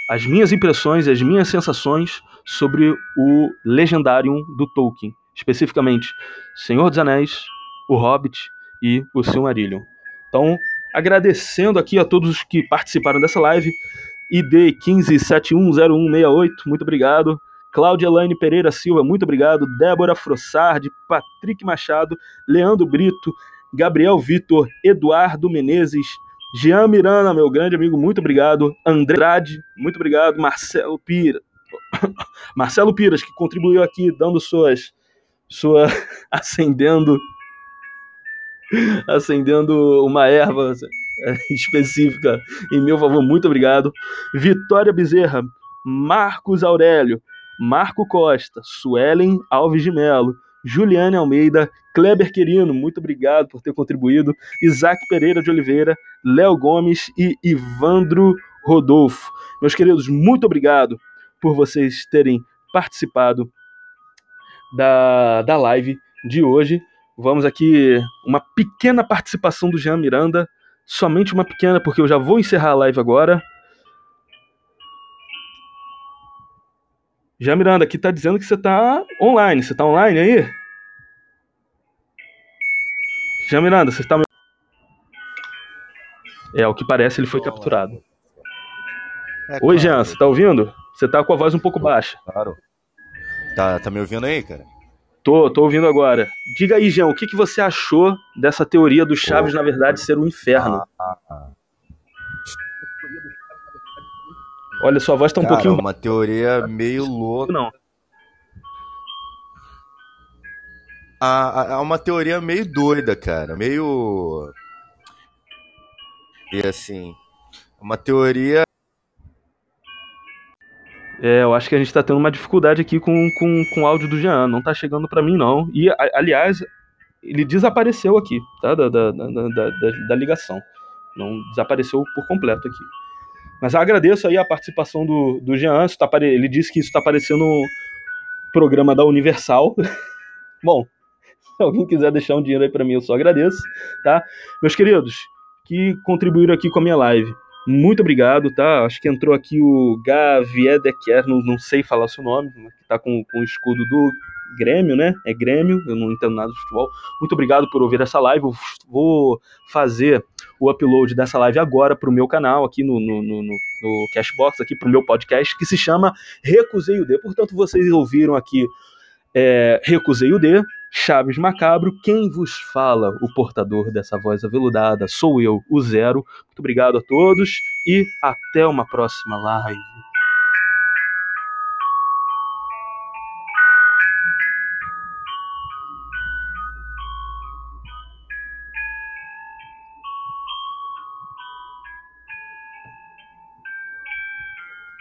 as minhas impressões e as minhas sensações sobre o Legendarium do Tolkien, especificamente Senhor dos Anéis, O Hobbit e o Silmarillion. Então, agradecendo aqui a todos os que participaram dessa live, I D um cinco sete um zero um seis oito, muito obrigado, Cláudia Elaine Pereira Silva, muito obrigado, Débora Frossardi, Patrick Machado, Leandro Brito, Gabriel Vitor, Eduardo Menezes, Jean Miranda, meu grande amigo, muito obrigado. Andrade, muito obrigado. Marcelo Pira, Marcelo Piras, que contribuiu aqui, dando suas... sua acendendo... acendendo uma erva específica em meu favor, muito obrigado. Vitória Bezerra, Marcos Aurélio, Marco Costa, Suelen Alves de Melo, Juliane Almeida, Kleber Querino, muito obrigado por ter contribuído, Isaac Pereira de Oliveira, Léo Gomes e Ivandro Rodolfo. Meus queridos, muito obrigado por vocês terem participado da, da live de hoje. Vamos aqui, uma pequena participação do Jean Miranda, somente uma pequena, porque eu já vou encerrar a live agora. Já, Miranda, aqui tá dizendo que você tá online. Você tá online aí? Já, Miranda, você tá... É, ao que parece, ele foi Olá. capturado. É, Oi, claro. Jean, você tá ouvindo? Você tá com a voz um pouco baixa. Claro. Tá, tá me ouvindo aí, cara? Tô, tô ouvindo agora. Diga aí, Jean, o que, que você achou dessa teoria do Chaves, Pô. na verdade, ser um inferno? Ah, ah, ah. Olha, sua voz tá um Cara, pouquinho... uma teoria meio louca. Não. É uma teoria meio doida, cara. Meio... E assim... Uma teoria... É, eu acho que a gente tá tendo uma dificuldade aqui com, com, com o áudio do Jean. Não tá chegando pra mim, não. E, aliás, ele desapareceu aqui, tá? Da, da, da, da, da ligação. Não desapareceu por completo aqui. Mas eu agradeço aí a participação do, do Jean, tá pare... ele disse que isso está parecendo um programa da Universal. Bom, se alguém quiser deixar um dinheiro aí para mim, eu só agradeço, tá? Meus queridos, que contribuíram aqui com a minha live, muito obrigado, tá? Acho que entrou aqui o Gavi Edeker, não, não sei falar o seu nome, que tá com, com o escudo do Grêmio, né? É Grêmio, eu não entendo nada de futebol. Muito obrigado por ouvir essa live. Eu vou fazer o upload dessa live agora para o meu canal, aqui no, no, no, no Cashbox, aqui para o meu podcast, que se chama Recusei o D. Portanto, vocês ouviram aqui é, Recusei o D, Chaves Macabro. Quem vos fala, o portador dessa voz aveludada, sou eu, o Zero. Muito obrigado a todos e até uma próxima live.